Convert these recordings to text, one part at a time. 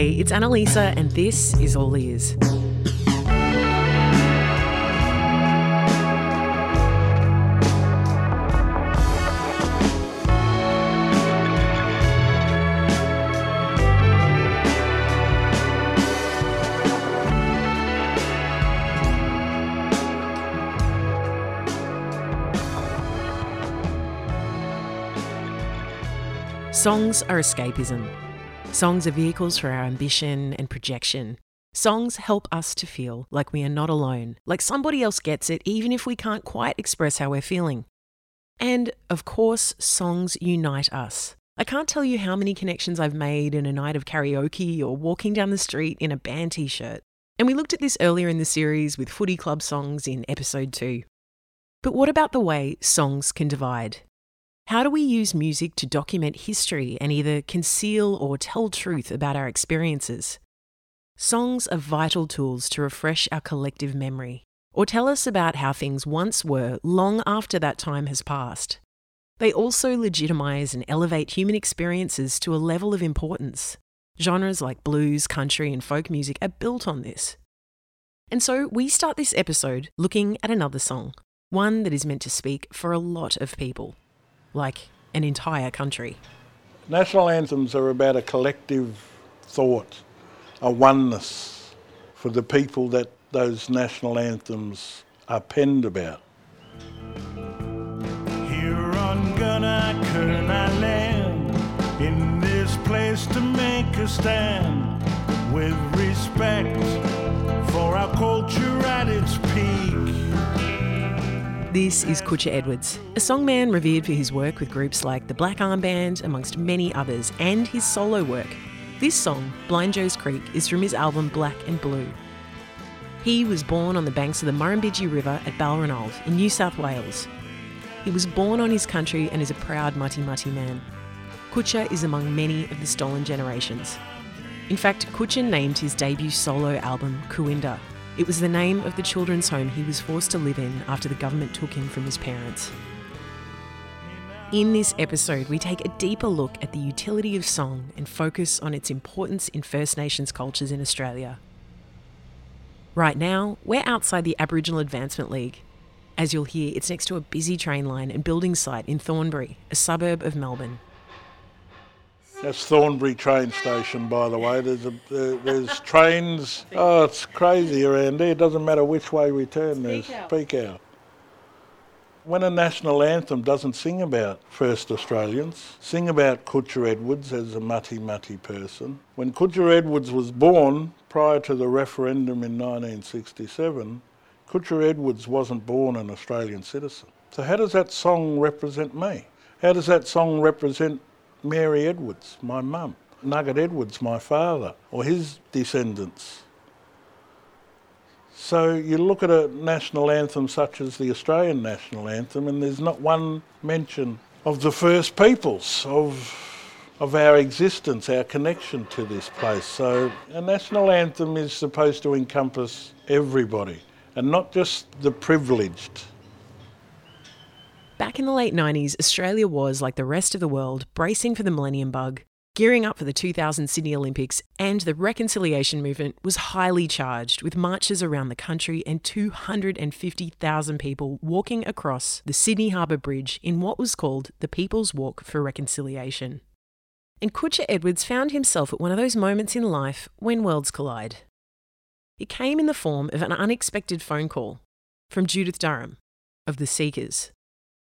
Hi, it's Annalisa and this is All He Is. Songs are escapism. Songs are vehicles for our ambition and projection. Songs help us to feel like we are not alone, like somebody else gets it, even if we can't quite express how we're feeling. And, of course, songs unite us. I can't tell you how many connections I've made in a night of karaoke or walking down the street in a band t-shirt. And we looked at this earlier in the series with footy club songs in episode 2. But what about the way songs can divide? How do we use music to document history and either conceal or tell truth about our experiences? Songs are vital tools to refresh our collective memory, or tell us about how things once were long after that time has passed. They also legitimise and elevate human experiences to a level of importance. Genres like blues, country and folk music are built on this. And so we start this episode looking at another song, one that is meant to speak for a lot of people. Like an entire country. National anthems are about a collective thought, a oneness for the people that those national anthems are penned about. Here on Gunna Kurna land, in this place to make a stand, with respect for our culture at its peak. This is Kutcha Edwards, a songman revered for his work with groups like the Black Arm Band, amongst many others, and his solo work. This song, Blind Joe's Creek, is from his album Black and Blue. He was born on the banks of the Murrumbidgee River at Balranald in New South Wales. He was born on his country and is a proud Mutti Mutti man. Kutcha is among many of the stolen generations. In fact, Kutcha named his debut solo album Kuinda. It was the name of the children's home he was forced to live in after the government took him from his parents. In this episode, we take a deeper look at the utility of song and focus on its importance in First Nations cultures in Australia. Right now, we're outside the Aboriginal Advancement League. As you'll hear, it's next to a busy train line and building site in Thornbury, a suburb of Melbourne. That's Thornbury train station, by the way. There's trains. Oh, it's crazy around there. It doesn't matter which way we turn, there's peak hour. When a national anthem doesn't sing about first Australians, sing about Kutcha Edwards as a Mutti Mutti person. When Kutcha Edwards was born, prior to the referendum in 1967, Kutcha Edwards wasn't born an Australian citizen. So how does that song represent me? How does that song represent Mary Edwards, my mum, Nugget Edwards, my father, or his descendants? So you look at a national anthem such as the Australian national anthem and there's not one mention of the First Peoples, of our existence, our connection to this place. So a national anthem is supposed to encompass everybody and not just the privileged. Back in the late 90s, Australia was, like the rest of the world, bracing for the millennium bug, gearing up for the 2000 Sydney Olympics, and the reconciliation movement was highly charged, with marches around the country and 250,000 people walking across the Sydney Harbour Bridge in what was called the People's Walk for Reconciliation. And Kutcha Edwards found himself at one of those moments in life when worlds collide. It came in the form of an unexpected phone call from Judith Durham of The Seekers.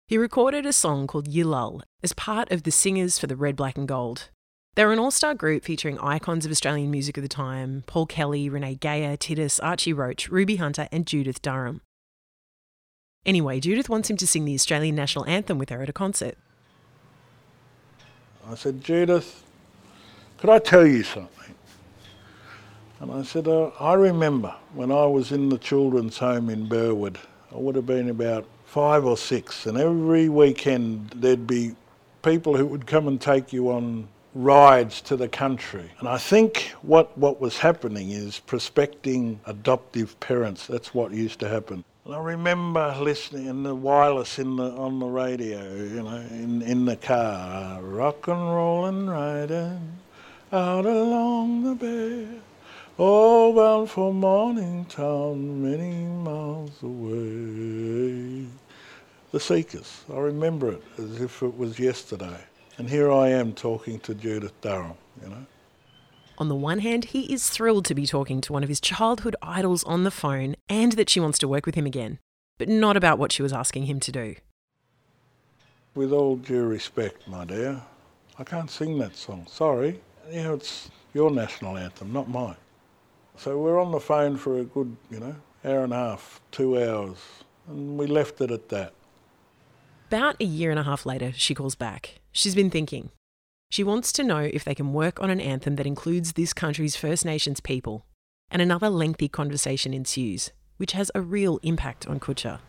He recorded a song called Yil Lull as part of the Singers for the Red, Black and Gold. They were an all-star group featuring icons of Australian music of the time, Paul Kelly, Renee Geia, Titus, Archie Roach, Ruby Hunter and Judith Durham. Anyway, Judith wants him to sing the Australian National Anthem with her at a concert. I said, Judith, could I tell you something? And I said, I remember when I was in the children's home in Burwood, I would have been about 5 or 6, and every weekend there'd be people who would come and take you on rides to the country. And I think what was happening is prospecting adoptive parents. That's what used to happen. And I remember listening in the wireless on the radio, you know, in the car, rock and rollin' riding out along the bay, all bound for Morning Town, many miles away. The Seekers, I remember it as if it was yesterday. And here I am talking to Judith Durham, you know. On the one hand, he is thrilled to be talking to one of his childhood idols on the phone and that she wants to work with him again, but not about what she was asking him to do. With all due respect, my dear, I can't sing that song, sorry. You know, it's your national anthem, not mine. So we're on the phone for a good, hour and a half, 2 hours, and we left it at that. About a year and a half later, she calls back. She's been thinking. She wants to know if they can work on an anthem that includes this country's First Nations people. And another lengthy conversation ensues, which has a real impact on Kutcha.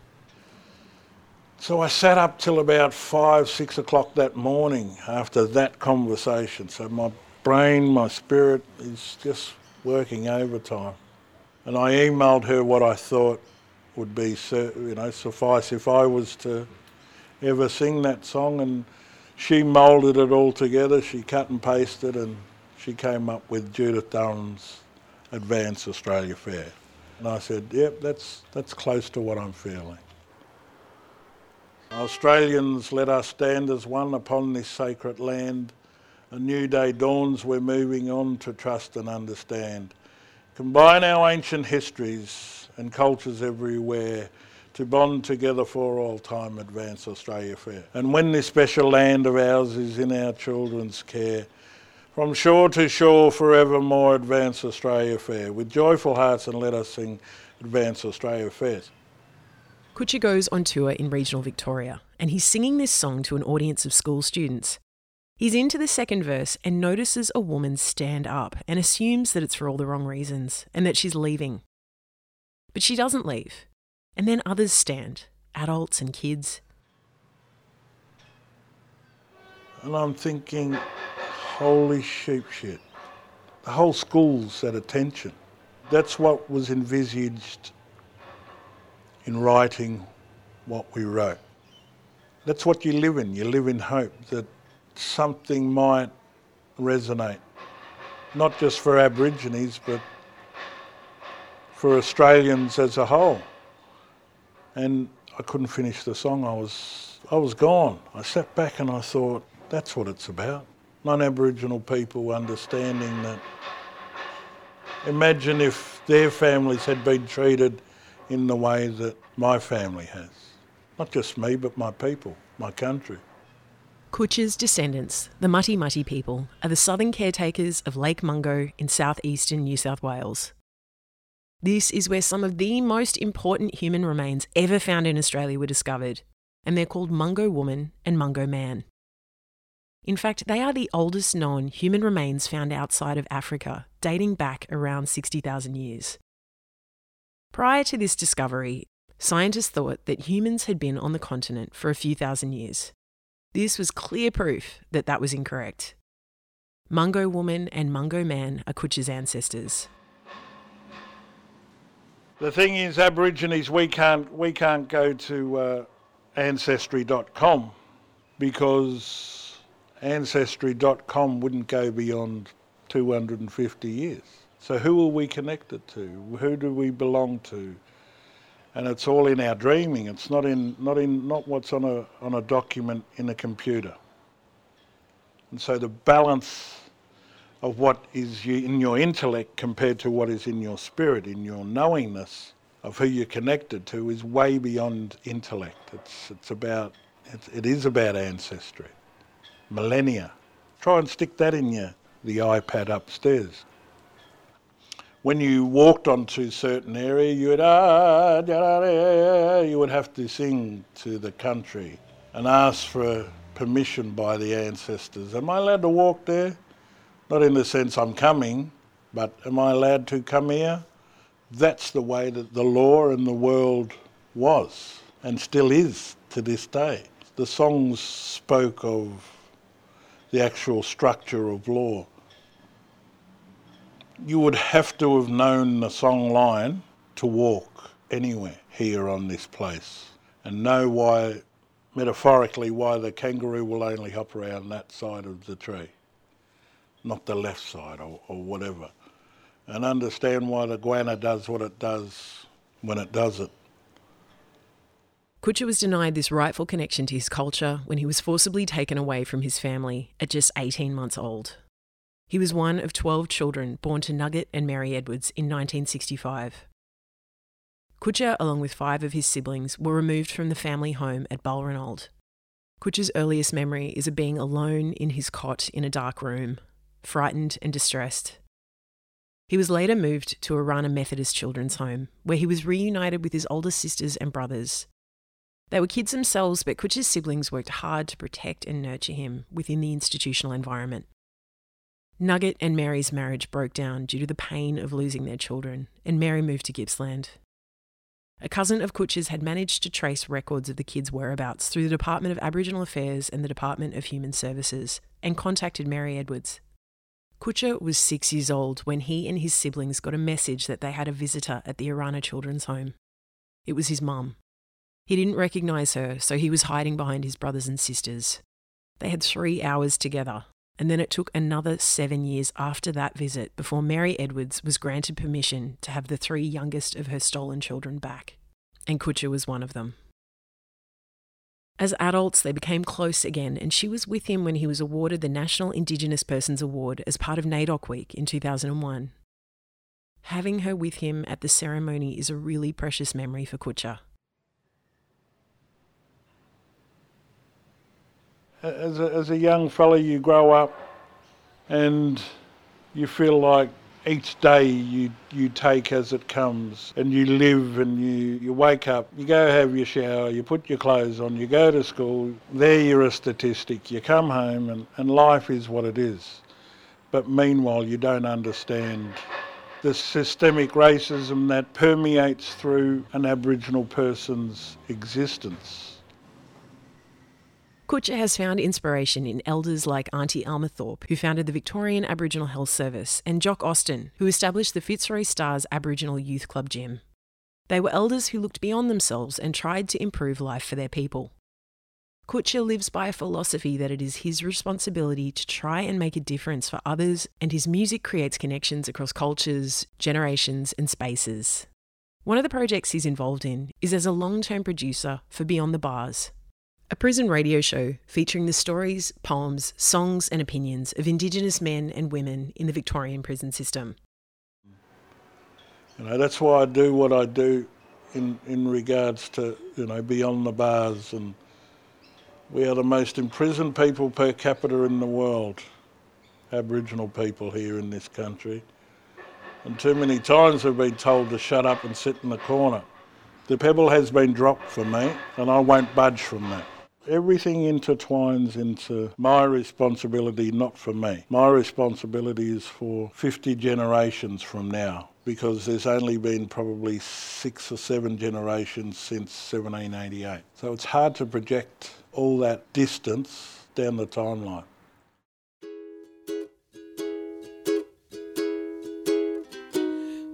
So I sat up till about 5-6 o'clock that morning after that conversation. So my brain, my spirit is just working overtime. And I emailed her what I thought would be, suffice if I was to ever sing that song, and she moulded it all together, she cut and pasted, and she came up with Judith Durham's Advance Australia Fair. And I said, yep, that's close to what I'm feeling. Australians, let us stand as one upon this sacred land. A new day dawns, we're moving on to trust and understand. Combine our ancient histories and cultures everywhere to bond together for all time, Advance Australia Fair. And when this special land of ours is in our children's care, from shore to shore forevermore, Advance Australia Fair. With joyful hearts, and let us sing Advance Australia Fair. Kutcha goes on tour in regional Victoria, and he's singing this song to an audience of school students. He's into the second verse and notices a woman stand up and assumes that it's for all the wrong reasons and that she's leaving. But she doesn't leave. And then others stand, adults and kids. And I'm thinking, holy sheep shit. The whole school's at attention. That's what was envisaged in writing what we wrote. That's what you live in. You live in hope that something might resonate, not just for Aborigines, but for Australians as a whole. And I couldn't finish the song, I was gone. I sat back and I thought, that's what it's about. Non-Aboriginal people understanding that. Imagine if their families had been treated in the way that my family has. Not just me, but my people, my country. Kutcha's descendants, the Mutti Mutti people, are the southern caretakers of Lake Mungo in southeastern New South Wales. This is where some of the most important human remains ever found in Australia were discovered, and they're called Mungo Woman and Mungo Man. In fact, they are the oldest known human remains found outside of Africa, dating back around 60,000 years. Prior to this discovery, scientists thought that humans had been on the continent for a few thousand years. This was clear proof that that was incorrect. Mungo Woman and Mungo Man are Kutcha's ancestors. The thing is, Aborigines, we can't go to Ancestry.com because Ancestry.com wouldn't go beyond 250 years. So who are we connected to? Who do we belong to? And it's all in our dreaming. It's not what's on a document in a computer. And so the balance of what is in your intellect compared to what is in your spirit, in your knowingness of who you're connected to, is way beyond intellect. It is about ancestry, millennia. Try and stick that in the iPad upstairs. When you walked onto a certain area, you would have to sing to the country and ask for permission by the ancestors. Am I allowed to walk there? Not in the sense I'm coming, but am I allowed to come here? That's the way that the law and the world was and still is to this day. The songs spoke of the actual structure of law. You would have to have known the song line to walk anywhere here on this place and know why, metaphorically, why the kangaroo will only hop around that side of the tree. not the left side or whatever. And understand why the guana does what it does when it does it. Kutcha was denied this rightful connection to his culture when he was forcibly taken away from his family at just 18 months old. He was one of 12 children born to Nugget and Mary Edwards in 1965. Kutcha, along with 5 of his siblings, were removed from the family home at Balranald. Kutcha's earliest memory is of being alone in his cot in a dark room, frightened and distressed. He was later moved to Arana Methodist Children's Home, where he was reunited with his older sisters and brothers. They were kids themselves, but Kutcha's siblings worked hard to protect and nurture him within the institutional environment. Nugget and Mary's marriage broke down due to the pain of losing their children, and Mary moved to Gippsland. A cousin of Kutcha's had managed to trace records of the kids' whereabouts through the Department of Aboriginal Affairs and the Department of Human Services, and contacted Mary Edwards. Kutcha was 6 years old when he and his siblings got a message that they had a visitor at the Arana Children's Home. It was his mum. He didn't recognise her, so he was hiding behind his brothers and sisters. They had 3 hours together, and then it took another 7 years after that visit before Mary Edwards was granted permission to have the 3 youngest of her stolen children back, and Kutcha was one of them. As adults, they became close again, and she was with him when he was awarded the National Indigenous Persons Award as part of NAIDOC Week in 2001. Having her with him at the ceremony is a really precious memory for Kutcha. As a young fella, you grow up and you feel like each day you take as it comes, and you live, and you wake up, you go have your shower, you put your clothes on, you go to school. There you're a statistic. You come home and life is what it is. But meanwhile, you don't understand the systemic racism that permeates through an Aboriginal person's existence. Kutcha has found inspiration in elders like Auntie Alma Thorpe, who founded the Victorian Aboriginal Health Service, and Jock Austin, who established the Fitzroy Stars Aboriginal Youth Club Gym. They were elders who looked beyond themselves and tried to improve life for their people. Kutcha lives by a philosophy that it is his responsibility to try and make a difference for others, and his music creates connections across cultures, generations, and spaces. One of the projects he's involved in is as a long-term producer for Beyond the Bars, a prison radio show featuring the stories, poems, songs and opinions of Indigenous men and women in the Victorian prison system. You know, that's why I do what I do in regards to, you know, Beyond the Bars. And we are the most imprisoned people per capita in the world, Aboriginal people here in this country. And too many times we've been told to shut up and sit in the corner. The pebble has been dropped for me and I won't budge from that. Everything intertwines into my responsibility, not for me. My responsibility is for 50 generations from now, because there's only been probably 6 or 7 generations since 1788. So it's hard to project all that distance down the timeline.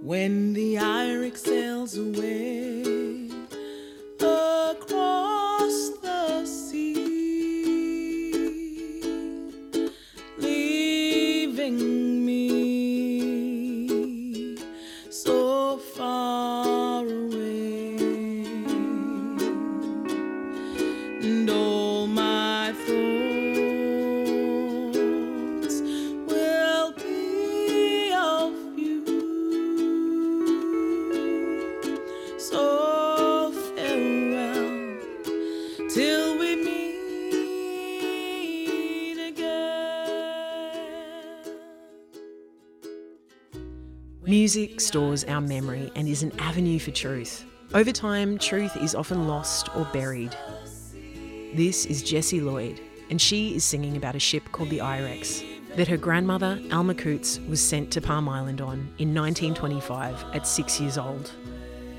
When the IREX sails away across the sea, leaving me so far away, and all my thoughts will be of you, so music stores our memory and is an avenue for truth. Over time, truth is often lost or buried. This is Jessie Lloyd, and she is singing about a ship called the IREX that her grandmother, Alma Coutts, was sent to Palm Island on in 1925 at 6 years old.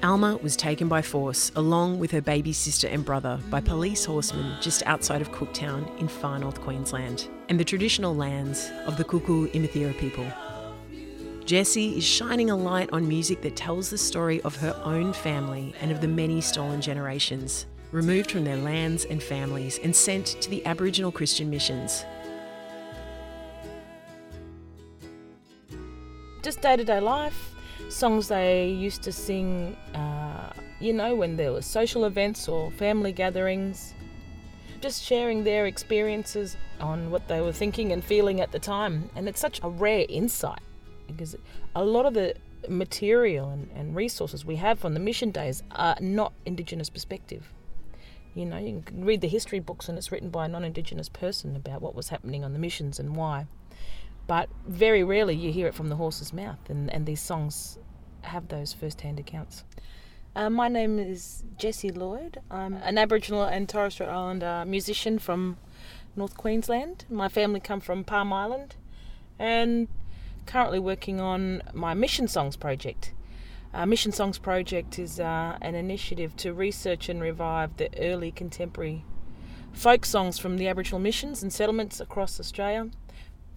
Alma was taken by force, along with her baby sister and brother, by police horsemen just outside of Cooktown in far north Queensland and the traditional lands of the Kuku Imithira people. Jessie is shining a light on music that tells the story of her own family and of the many stolen generations, removed from their lands and families and sent to the Aboriginal Christian missions. just day-to-day life, songs they used to sing, when there were social events or family gatherings, just sharing their experiences on what they were thinking and feeling at the time. And it's such a rare insight, because a lot of the material and resources we have on the mission days are not Indigenous perspective. You can read the history books and it's written by a non-Indigenous person about what was happening on the missions and why. But very rarely you hear it from the horse's mouth, and these songs have those first-hand accounts. My name is Jessie Lloyd. I'm an Aboriginal and Torres Strait Islander musician from North Queensland. My family come from Palm Island, and currently working on my Mission Songs Project. Mission Songs Project is an initiative to research and revive the early contemporary folk songs from the Aboriginal missions and settlements across Australia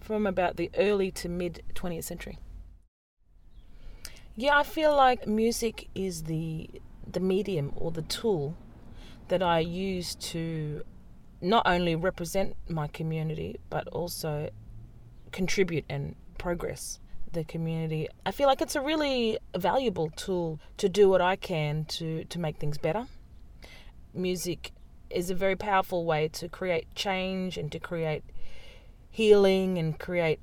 from about the early to mid 20th century. Yeah, I feel like music is the medium or the tool that I use to not only represent my community but also contribute and progress the community. I feel like it's a really valuable tool to do what I can to make things better. Music is a very powerful way to create change and to create healing and create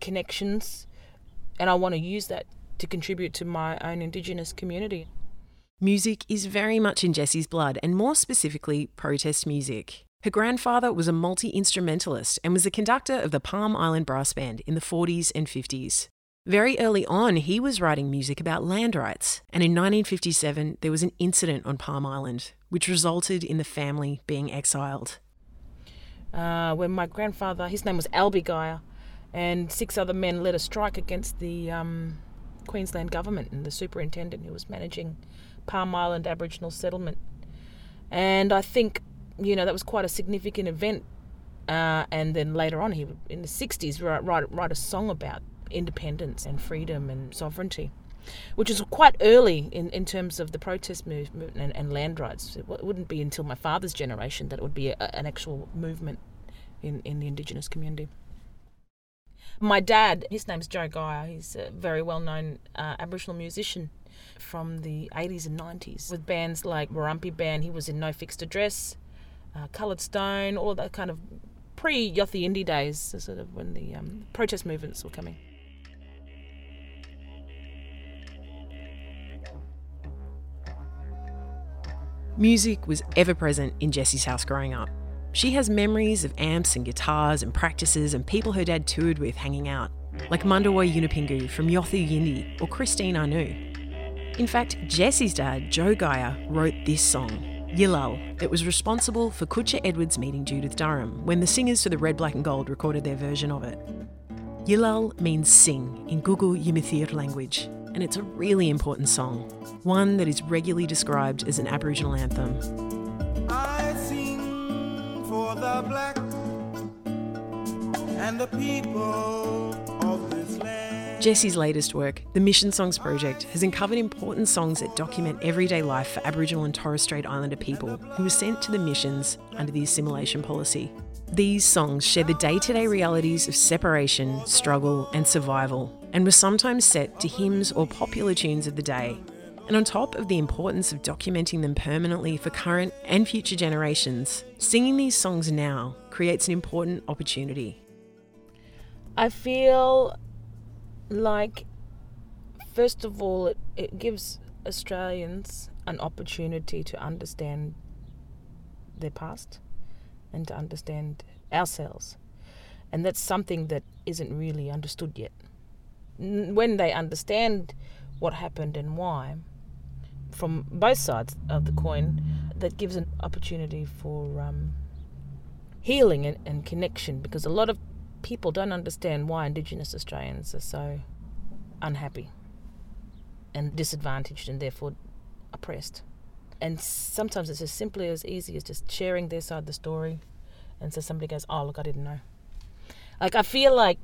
connections, and I want to use that to contribute to my own Indigenous community. Music is very much in Jessie's blood, and more specifically protest music. Her grandfather was a multi-instrumentalist and was the conductor of the Palm Island Brass Band in the 40s and 50s. Very early on, he was writing music about land rights, and in 1957, there was an incident on Palm Island, which resulted in the family being exiled. When my grandfather, his name was Albie Geia, and six other men led a strike against the Queensland government and the superintendent who was managing Palm Island Aboriginal settlement. And I think, that was quite a significant event. And then later on, he would, in the 60s, write a song about independence and freedom and sovereignty, which is quite early in terms of the protest movement and land rights. It wouldn't be until my father's generation that it would be an actual movement in the Indigenous community. My dad, his name's Joe Geia, he's a very well-known Aboriginal musician from the 80s and 90s with bands like Murrumbidgee Band. He was in No Fixed Address, Coloured Stone, all of that kind of pre-Yothu Yindi days, sort of when the protest movements were coming. Music was ever-present in Jessie's house growing up. She has memories of amps and guitars and practices and people her dad toured with hanging out, like Mundawa Yunipingu from Yothu Yindi or Christine Arnoux. In fact, Jessie's dad, Joe Geia, wrote this song, Yil Lull, that was responsible for Kutcha Edwards meeting Judith Durham when the Singers for the Red, Black and Gold recorded their version of it. Yil Lull means sing in Gugu Yimithir language, and it's a really important song, one that is regularly described as an Aboriginal anthem. I sing for the black and the people of this land. Jessie's latest work, the Mission Songs Project, has uncovered important songs that document everyday life for Aboriginal and Torres Strait Islander people who were sent to the missions under the assimilation policy. These songs share the day-to-day realities of separation, struggle and survival, and were sometimes set to hymns or popular tunes of the day. And on top of the importance of documenting them permanently for current and future generations, singing these songs now creates an important opportunity. I feel like, first of all, it gives Australians an opportunity to understand their past and to understand ourselves. And that's something that isn't really understood yet. When they understand what happened and why, from both sides of the coin, that gives an opportunity for healing and connection, because a lot of people don't understand why Indigenous Australians are so unhappy and disadvantaged and therefore oppressed. And sometimes it's as simply as easy as just sharing their side of the story, and so somebody goes, oh, look, I didn't know. Like, I feel like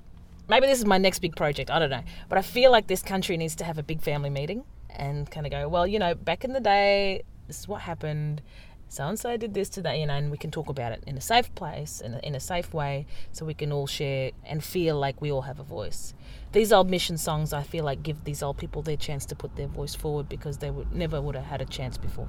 maybe this is my next big project, I don't know. But I feel like this country needs to have a big family meeting and kind of go, well, back in the day, this is what happened, so and so did this today, you know, and we can talk about it in a safe place and in a safe way, so we can all share and feel like we all have a voice. These old mission songs, I feel like, give these old people their chance to put their voice forward because they never would have had a chance before.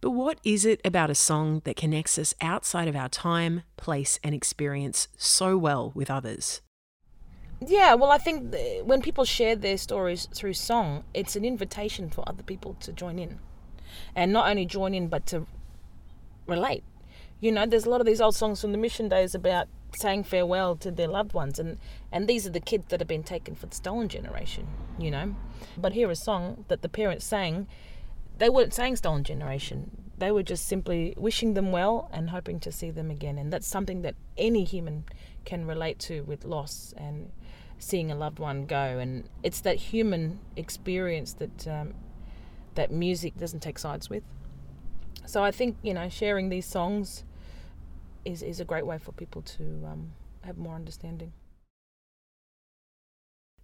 But what is it about a song that connects us outside of our time, place and experience so well with others? Yeah, well, I think when people share their stories through song, it's an invitation for other people to join in. And not only join in, but to relate. You know, there's a lot of these old songs from the mission days about saying farewell to their loved ones. And these are the kids that have been taken for the stolen generation, you know. But here a song that the parents sang. They weren't saying stolen generation. They were just simply wishing them well and hoping to see them again. And that's something that any human can relate to with loss and seeing a loved one go. And it's that human experience that that music doesn't take sides with. So I think, you know, sharing these songs is a great way for people to have more understanding.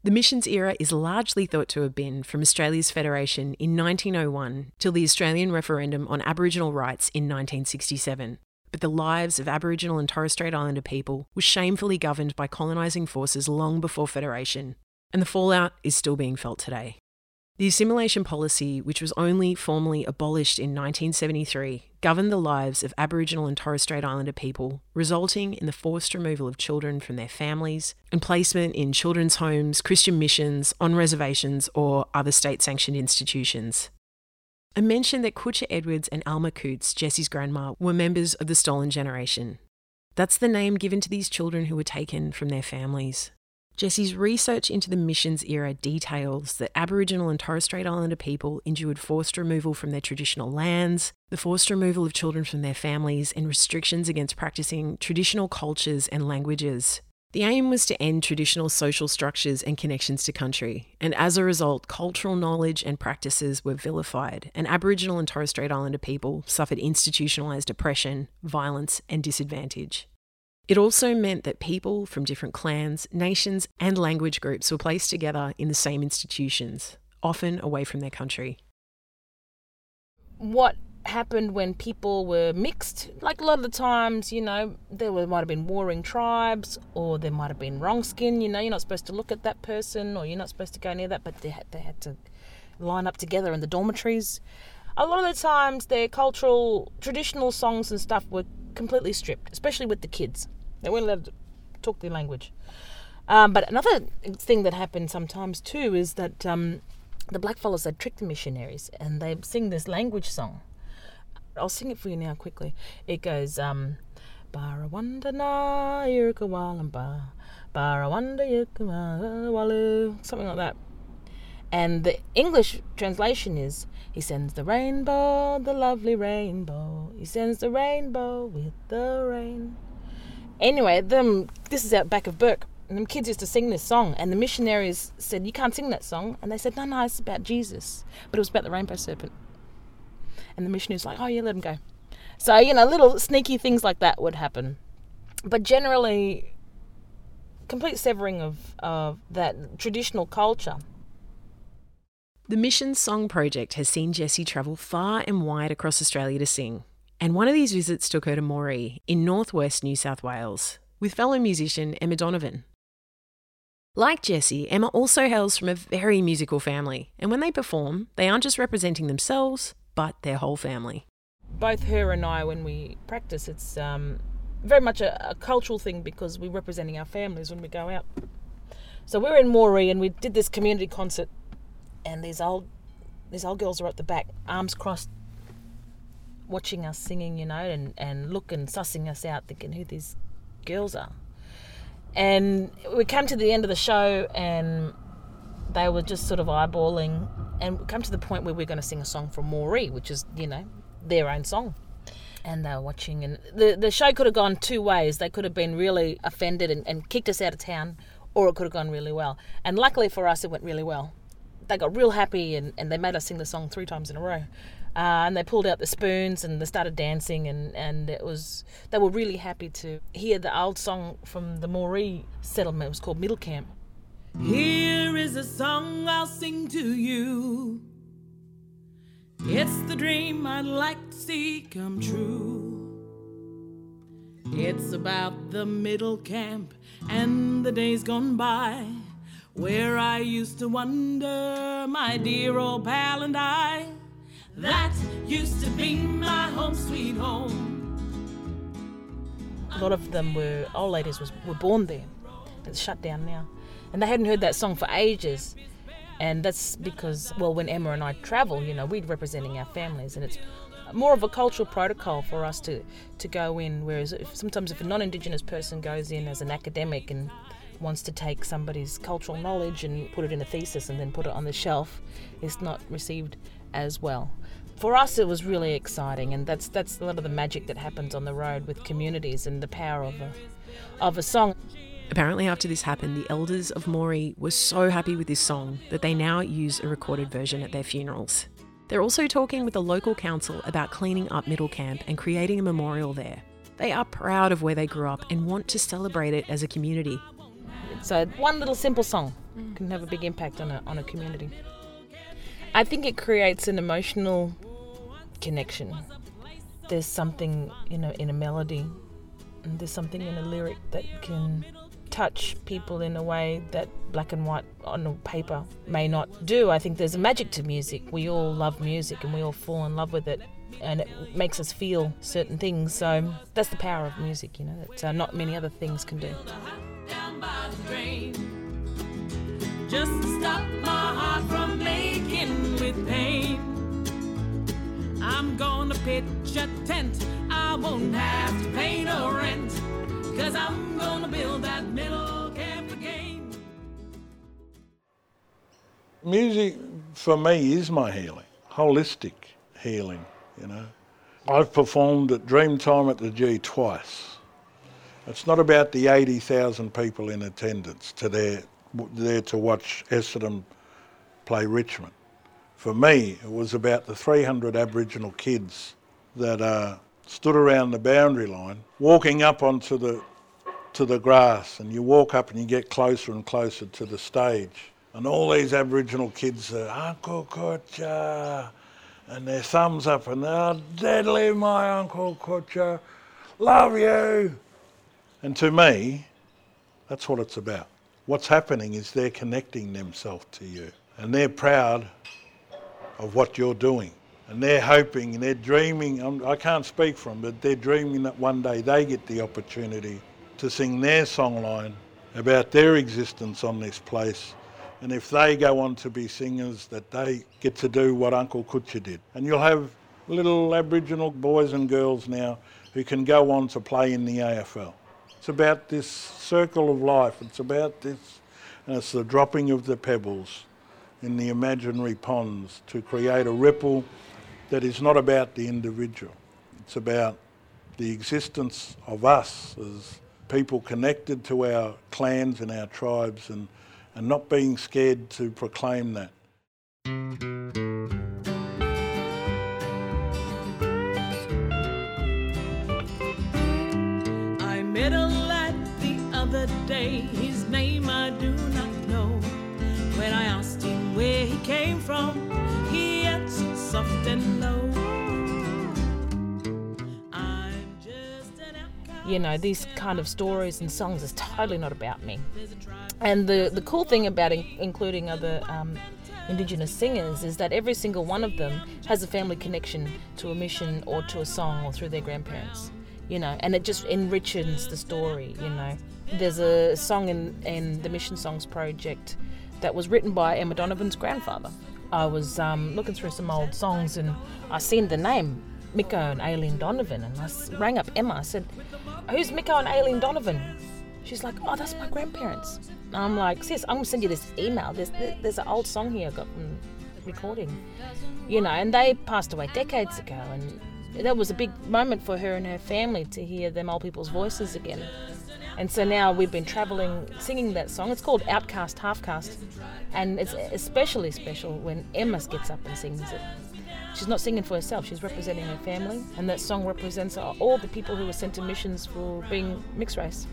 The missions era is largely thought to have been from Australia's Federation in 1901 till the Australian referendum on Aboriginal rights in 1967. But the lives of Aboriginal and Torres Strait Islander people were shamefully governed by colonising forces long before Federation, and the fallout is still being felt today. The assimilation policy, which was only formally abolished in 1973, governed the lives of Aboriginal and Torres Strait Islander people, resulting in the forced removal of children from their families and placement in children's homes, Christian missions, on reservations or other state-sanctioned institutions. I mentioned that Kutcha Edwards and Alma Coutts, Jessie's grandma, were members of the Stolen Generation. That's the name given to these children who were taken from their families. Jessie's research into the missions era details that Aboriginal and Torres Strait Islander people endured forced removal from their traditional lands, the forced removal of children from their families, and restrictions against practicing traditional cultures and languages. The aim was to end traditional social structures and connections to country, and as a result, cultural knowledge and practices were vilified, and Aboriginal and Torres Strait Islander people suffered institutionalised oppression, violence, and disadvantage. It also meant that people from different clans, nations and language groups were placed together in the same institutions, often away from their country. What happened when people were mixed? Like a lot of the times, you know, might have been warring tribes, or there might have been wrong skin, you know, you're not supposed to look at that person or you're not supposed to go near that, but they had to line up together in the dormitories. A lot of the times their cultural, traditional songs and stuff were completely stripped, especially with the kids. They weren't allowed to talk their language. But another thing that happened sometimes too is that the blackfellas had tricked the missionaries and they sing this language song. I'll sing it for you now quickly. It goes, Barawanda na Yurukawalamba, Barawanda Yukawalu, something like that. And the English translation is, he sends the rainbow, the lovely rainbow. He sends the rainbow with the rain. Anyway, this is out back of Burke. And them kids used to sing this song. And the missionaries said, you can't sing that song. And they said, no, it's about Jesus. But it was about the rainbow serpent. And the missionaries were like, oh, yeah, let him go. So, you know, little sneaky things like that would happen. But generally, complete severing of that traditional culture. The Mission Song Project has seen Jessie travel far and wide across Australia to sing, and one of these visits took her to Moree in northwest New South Wales with fellow musician Emma Donovan. Like Jessie, Emma also hails from a very musical family, and when they perform, they aren't just representing themselves, but their whole family. Both her and I, when we practice, it's very much a cultural thing because we're representing our families when we go out. So we're in Moree and we did this community concert. And these old girls are at the back, arms crossed, watching us singing, you know, and looking, sussing us out, thinking who these girls are. And we came to the end of the show and they were just sort of eyeballing, and we come to the point where we're going to sing a song from Moree, which is, you know, their own song. And they were watching, and the show could have gone two ways. They could have been really offended and kicked us out of town, or it could have gone really well. And luckily for us, it went really well. They got real happy and they made us sing the song 3 times in a row. And they pulled out the spoons and they started dancing and it was, they were really happy to hear the old song from the Moree settlement. It was called Middle Camp. Here is a song I'll sing to you. It's the dream I'd like to see come true. It's about the middle camp and the days gone by, where I used to wonder, my dear old pal and I, that used to be my home sweet home. A lot of them were old ladies, were born there. It's shut down now. And they hadn't heard that song for ages. And that's because, well, when Emma and I travel, you know, we're representing our families, and it's more of a cultural protocol for us to go in, whereas sometimes if a non-Indigenous person goes in as an academic and wants to take somebody's cultural knowledge and put it in a thesis and then put it on the shelf, it's not received as well. For us, it was really exciting, and that's a lot of the magic that happens on the road with communities and the power of a song. Apparently after this happened, the elders of Moree were so happy with this song that they now use a recorded version at their funerals. They're also talking with the local council about cleaning up Middle Camp and creating a memorial there. They are proud of where they grew up and want to celebrate it as a community. So one little simple song can have a big impact on a community. I think it creates an emotional connection. There's something, you know, in a melody, and there's something in a lyric that can touch people in a way that black and white on paper may not do. I think there's a magic to music. We all love music and we all fall in love with it, and it makes us feel certain things. So that's the power of music, you know, that not many other things can do. Just to stop my heart from aching with pain, I'm gonna pitch a tent. I won't have to pay no rent, 'cause I'm gonna build that middle camp again. Music for me is my healing, holistic healing, you know. I've performed at Dreamtime at the G twice. It's not about the 80,000 people in attendance there to watch Essendon play Richmond. For me, it was about the 300 Aboriginal kids that stood around the boundary line, walking up onto the grass, and you walk up and you get closer and closer to the stage, and all these Aboriginal kids are Uncle Kutcha, and their thumbs up, and they're deadly, my Uncle Kutcha, love you. And to me, that's what it's about. What's happening is they're connecting themselves to you, and they're proud of what you're doing. And they're hoping and they're dreaming, I can't speak for them, but they're dreaming that one day they get the opportunity to sing their songline about their existence on this place. And if they go on to be singers, that they get to do what Uncle Kutcha did. And you'll have little Aboriginal boys and girls now who can go on to play in the AFL. It's about this circle of life. It's about this, and it's the dropping of the pebbles in the imaginary ponds to create a ripple that is not about the individual. It's about the existence of us as people connected to our clans and our tribes, and not being scared to proclaim that. I met a lad the other day, his name I do not know. When I asked him where he came from, he answered soft and low, I'm just an outcast. You know, these kind of stories and songs is totally not about me. And the cool thing about including other Indigenous singers is that every single one of them has a family connection to a mission or to a song or through their grandparents. You know, and it just enriches the story, you know. There's a song in the Mission Songs Project that was written by Emma Donovan's grandfather. I was looking through some old songs and I seen the name, Mikko and Aileen Donovan, and I rang up Emma. I said, who's Mikko and Aileen Donovan? She's like, oh, that's my grandparents. And I'm like, sis, I'm going to send you this email. There's an old song here I got from recording. You know, and they passed away decades ago, and that was a big moment for her and her family to hear them old people's voices again. And so now we've been travelling, singing that song. It's called Outcast Halfcast, and it's especially special when Emma gets up and sings it. She's not singing for herself, she's representing her family, and that song represents all the people who were sent to missions for being mixed race.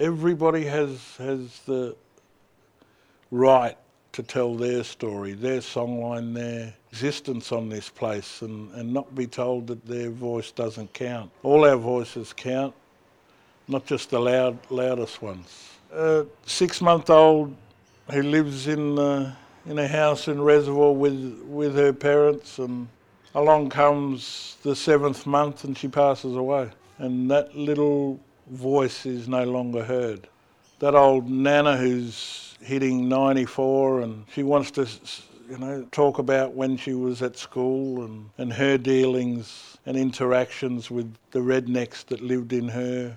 Everybody has the right to tell their story, their songline, their existence on this place, and not be told that their voice doesn't count. All our voices count, not just the loudest ones. A 6-month-old who lives in a house in Reservoir with her parents, and along comes the 7th month and she passes away. And that little voice is no longer heard. That old nana who's hitting 94 and she wants to, you know, talk about when she was at school and her dealings and interactions with the rednecks that lived in her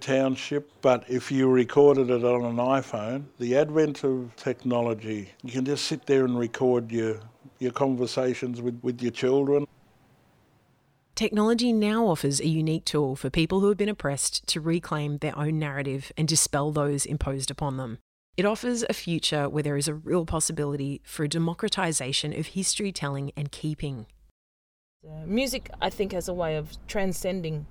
township. But if you recorded it on an iPhone, the advent of technology, you can just sit there and record your conversations with your children. Technology now offers a unique tool for people who have been oppressed to reclaim their own narrative and dispel those imposed upon them. It offers a future where there is a real possibility for a democratisation of history telling and keeping. Music, I think, has a way of transcending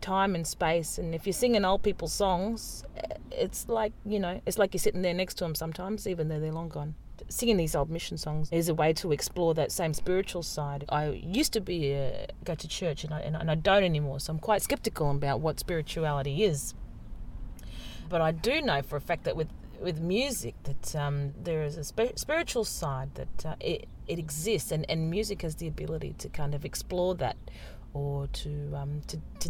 time and space, and if you're singing old people's songs, it's like, you know, it's like you're sitting there next to them sometimes, even though they're long gone. Singing these old mission songs is a way to explore that same spiritual side. I used to be go to church, and I don't anymore, so I'm quite sceptical about what spirituality is. But I do know for a fact that with music, that there is a spiritual side that it exists, and music has the ability to kind of explore that, or to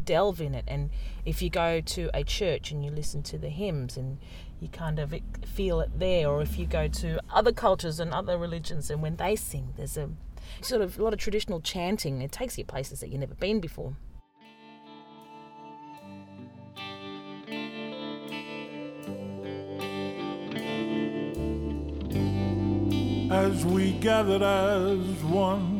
delve in it. And if you go to a church and you listen to the hymns and you kind of feel it there, or if you go to other cultures and other religions and when they sing, there's a sort of a lot of traditional chanting. It takes you places that you've never been before. As we gathered as one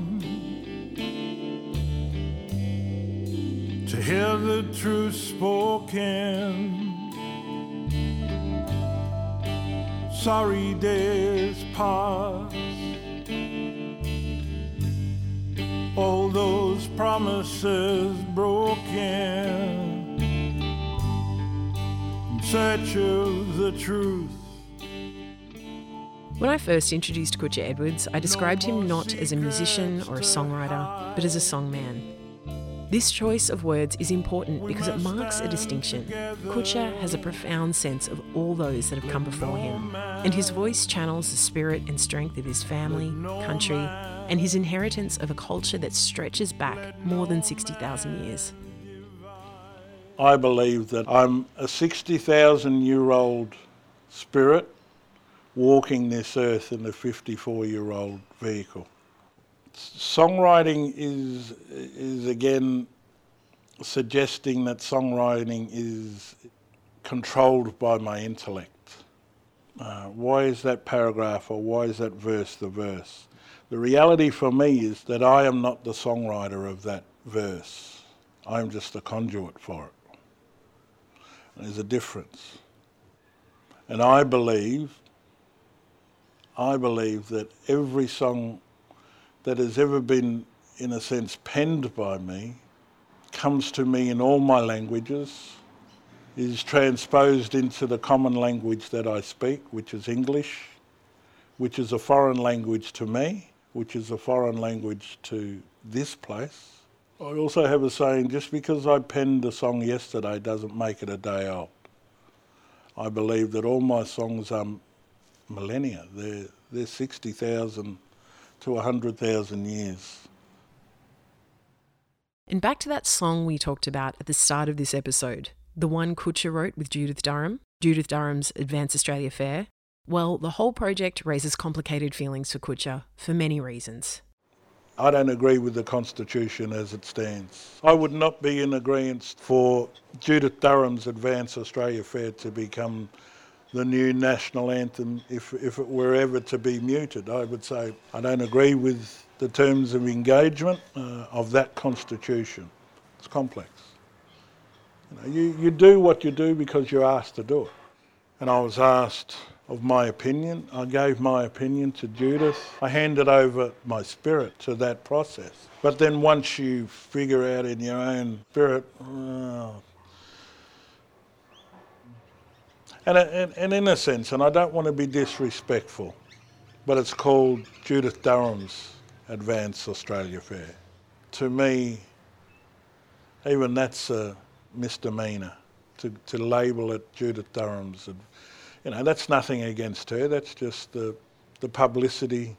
to hear the truth spoken, sorry days pass, all those promises broken, in search of the truth. When I first introduced Kutcha Edwards, I described him not as a musician or a songwriter, but as a songman. This choice of words is important because it marks a distinction. Kutcha has a profound sense of all those that have come before him, and his voice channels the spirit and strength of his family, country, and his inheritance of a culture that stretches back more than 60,000 years. I believe that I'm a 60,000-year-old spirit walking this earth in a 54-year-old vehicle. Songwriting is again suggesting that songwriting is controlled by my intellect. Why is that paragraph, or why is that verse the verse? The reality for me is that I am not the songwriter of that verse. I'm just the conduit for it. And there's a difference. And I believe that every song that has ever been, in a sense, penned by me, comes to me in all my languages, is transposed into the common language that I speak, which is English, which is a foreign language to me, which is a foreign language to this place. I also have a saying, just because I penned a song yesterday doesn't make it a day old. I believe that all my songs are millennia. They're 60,000 to 100,000 years. And back to that song we talked about at the start of this episode, the one Kutcha wrote with Judith Durham, Judith Durham's Advance Australia Fair. Well, the whole project raises complicated feelings for Kutcha for many reasons. I don't agree with the Constitution as it stands. I would not be in agreement for Judith Durham's Advance Australia Fair to become the new national anthem if it were ever to be muted. I would say I don't agree with the terms of engagement of that constitution. It's complex. You know, you do what you do because you're asked to do it. And I was asked of my opinion. I gave my opinion to Judith. I handed over my spirit to that process. But then once you figure out in your own spirit, and in a sense, and I don't want to be disrespectful, but it's called Judith Durham's Advance Australia Fair. To me, even that's a misdemeanour, to label it Judith Durham's. You know, that's nothing against her, that's just the publicity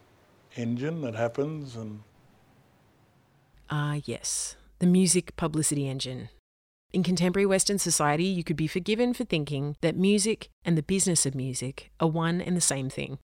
engine that happens. And yes, the music publicity engine. In contemporary Western society, you could be forgiven for thinking that music and the business of music are one and the same thing.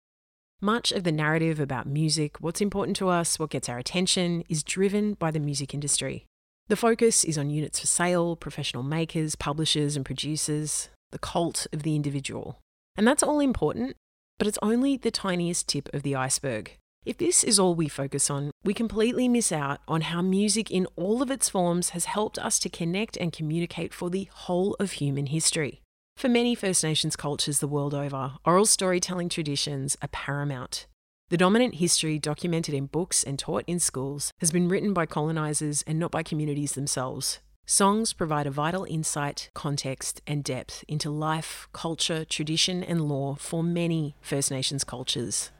Much of the narrative about music, what's important to us, what gets our attention, is driven by the music industry. The focus is on units for sale, professional makers, publishers and producers, the cult of the individual. And that's all important, but it's only the tiniest tip of the iceberg. If this is all we focus on, we completely miss out on how music in all of its forms has helped us to connect and communicate for the whole of human history. For many First Nations cultures the world over, oral storytelling traditions are paramount. The dominant history documented in books and taught in schools has been written by colonisers and not by communities themselves. Songs provide a vital insight, context and depth into life, culture, tradition and lore for many First Nations cultures.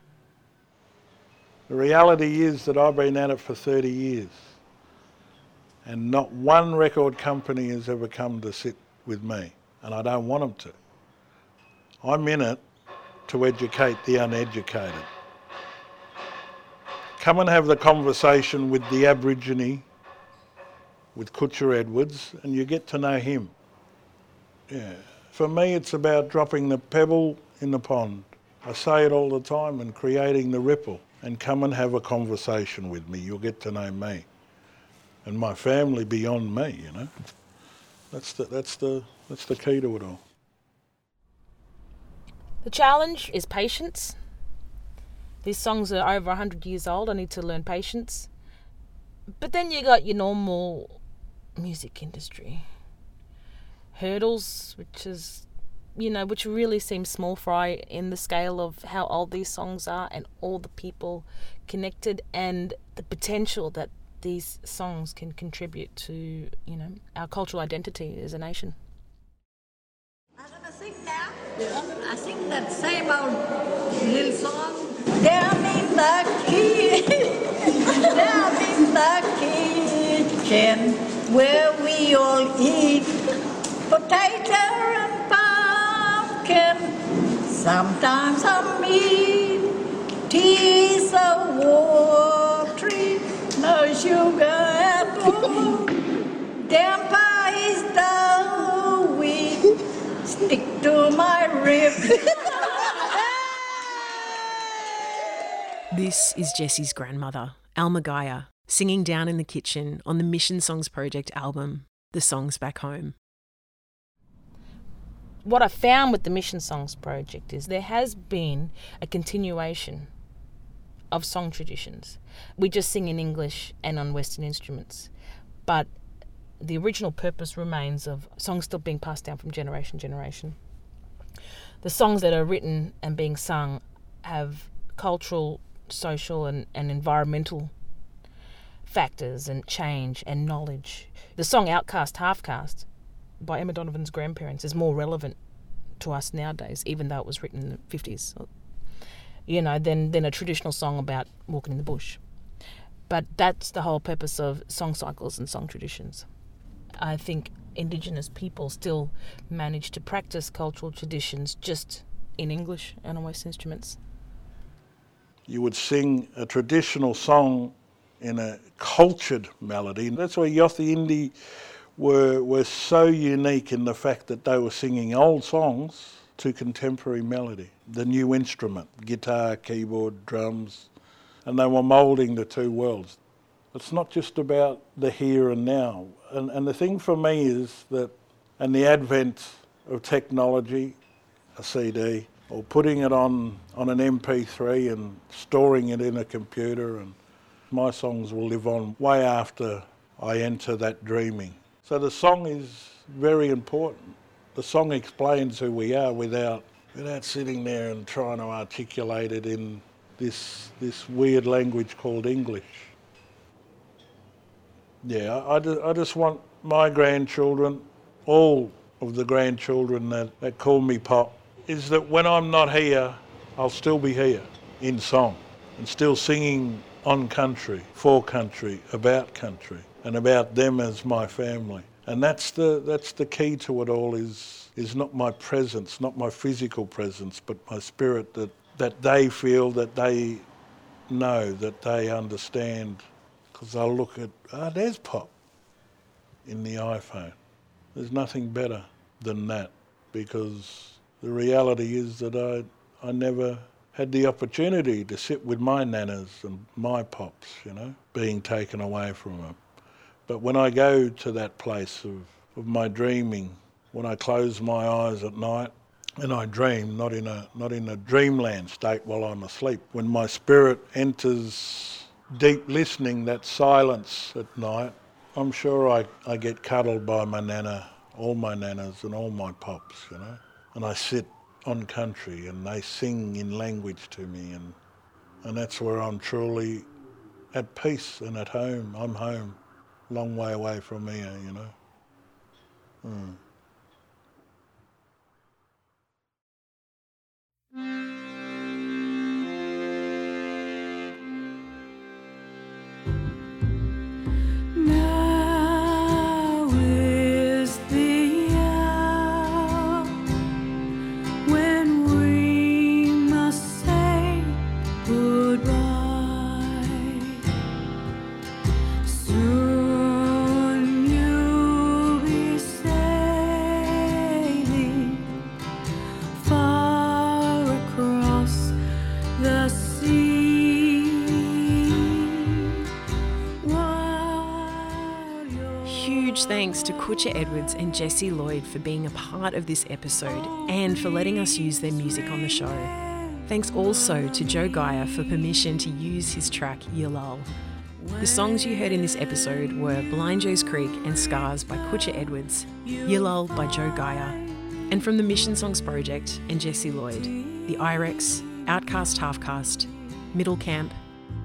The reality is that I've been at it for 30 years and not one record company has ever come to sit with me, and I don't want them to. I'm in it to educate the uneducated. Come and have the conversation with the Aborigine, with Kutcha Edwards, and you get to know him. Yeah. For me, it's about dropping the pebble in the pond. I say it all the time, and creating the ripple. And come and have a conversation with me. You'll get to know me and my family beyond me, you know. That's the key to it all. The challenge is patience. These songs are over 100 years old. I need to learn patience. But then you got your normal music industry. Hurdles, which is, you know, which really seems small fry in the scale of how old these songs are and all the people connected and the potential that these songs can contribute to, you know, our cultural identity as a nation. I want to sing now. I sing that same old little song. Down in the kitchen, down in the kitchen, where we all eat potato and pie. Sometimes I mean tears are watery, no sugar at all. Damper is the weed, stick to my ribs. This is Jessie's grandmother, Alma Gaia, singing Down in the Kitchen on the Mission Songs Project album, The Songs Back Home. What I found with the Mission Songs Project is there has been a continuation of song traditions. We just sing in English and on Western instruments, but the original purpose remains of songs still being passed down from generation to generation. The songs that are written and being sung have cultural, social and environmental factors and change and knowledge. The song Outcast Halfcast by Emma Donovan's grandparents is more relevant to us nowadays, even though it was written in the 50s, you know, than a traditional song about walking in the bush. But that's the whole purpose of song cycles and song traditions. I think Indigenous people still manage to practice cultural traditions just in English and on Western instruments. You would sing a traditional song in a cultured melody. That's why Yothu Yindi were so unique in the fact that they were singing old songs to contemporary melody, the new instrument, guitar, keyboard, drums, and they were moulding the two worlds. It's not just about the here and now. And the thing for me is that, and the advent of technology, a CD, or putting it on an MP3 and storing it in a computer, and my songs will live on way after I enter that dreaming. So the song is very important. The song explains who we are without sitting there and trying to articulate it in this weird language called English. Yeah, I just want my grandchildren, all of the grandchildren that call me Pop, is that when I'm not here, I'll still be here. in song and still singing on country, for country, about country, and about them as my family. And that's the key to it all is not my presence, not my physical presence, but my spirit that they feel, that they know, that they understand. Because they'll look at, there's pop in the iPhone. There's nothing better than that, because the reality is that I never had the opportunity to sit with my nanas and my pops, you know, being taken away from them. But when I go to that place of my dreaming, when I close my eyes at night and I dream, not in a dreamland state while I'm asleep, when my spirit enters deep listening, that silence at night, I'm sure I get cuddled by my nana, all my nanas and all my pops, you know. And I sit on country and they sing in language to me and that's where I'm truly at peace and at home. I'm home, long way away from here, you know. Mm. Thanks to Kutcha Edwards and Jessie Lloyd for being a part of this episode and for letting us use their music on the show. Thanks also to Joe Geia for permission to use his track Yil Lull. The songs you heard in this episode were Blind Joe's Creek and Scars by Kutcha Edwards, Yil Lull by Joe Geia, and from the Mission Songs Project and Jessie Lloyd, the IREX, Outcast Halfcast, Middle Camp,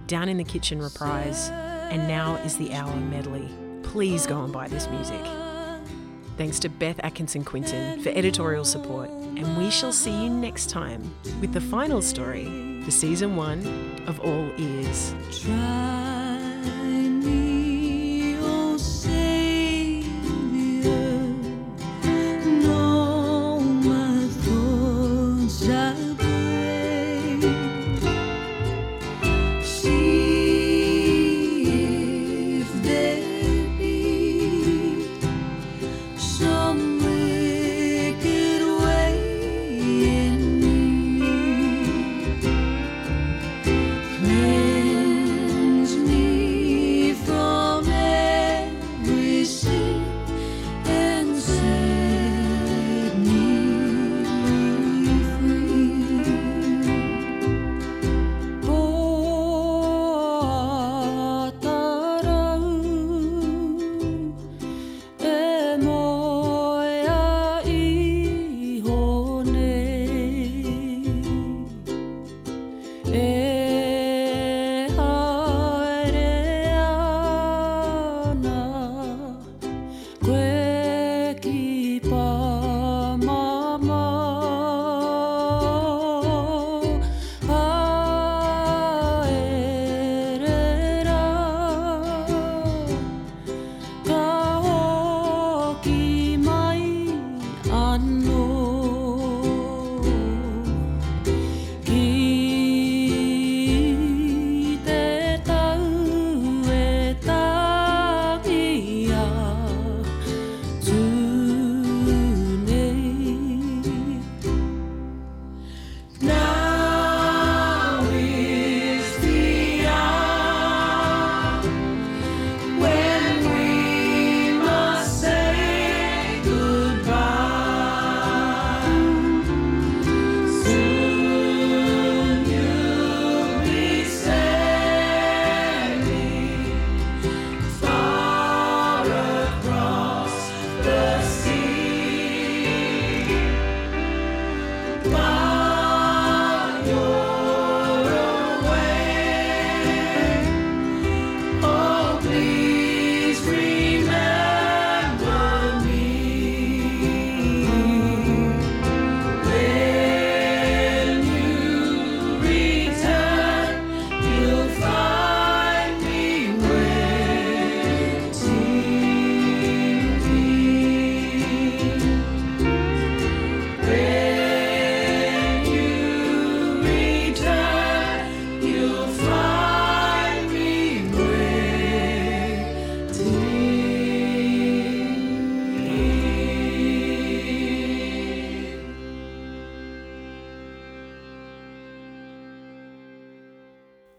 Down in the Kitchen Reprise, and Now is the Hour Medley. Please go and buy this music. Thanks to Beth Atkinson Quinton for editorial support, and we shall see you next time with the final story for Season 1 of All Ears.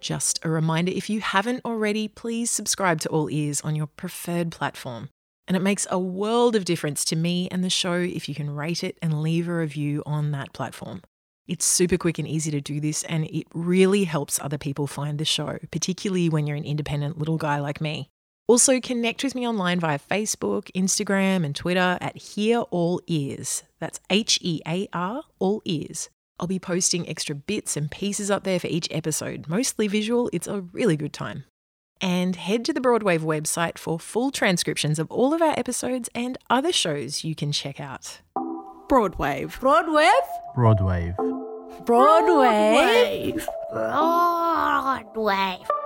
Just a reminder, if you haven't already, please subscribe to All Ears on your preferred platform. And it makes a world of difference to me and the show if you can rate it and leave a review on that platform. It's super quick and easy to do this, and it really helps other people find the show, particularly when you're an independent little guy like me. Also, connect with me online via Facebook, Instagram, and Twitter at Hear All Ears. That's HEAR, All Ears. I'll be posting extra bits and pieces up there for each episode, mostly visual. It's a really good time. And head to the Broadwave website for full transcriptions of all of our episodes and other shows you can check out. Broadwave. Broadwave? Broadwave. Broadwave. Broadwave. Broadwave.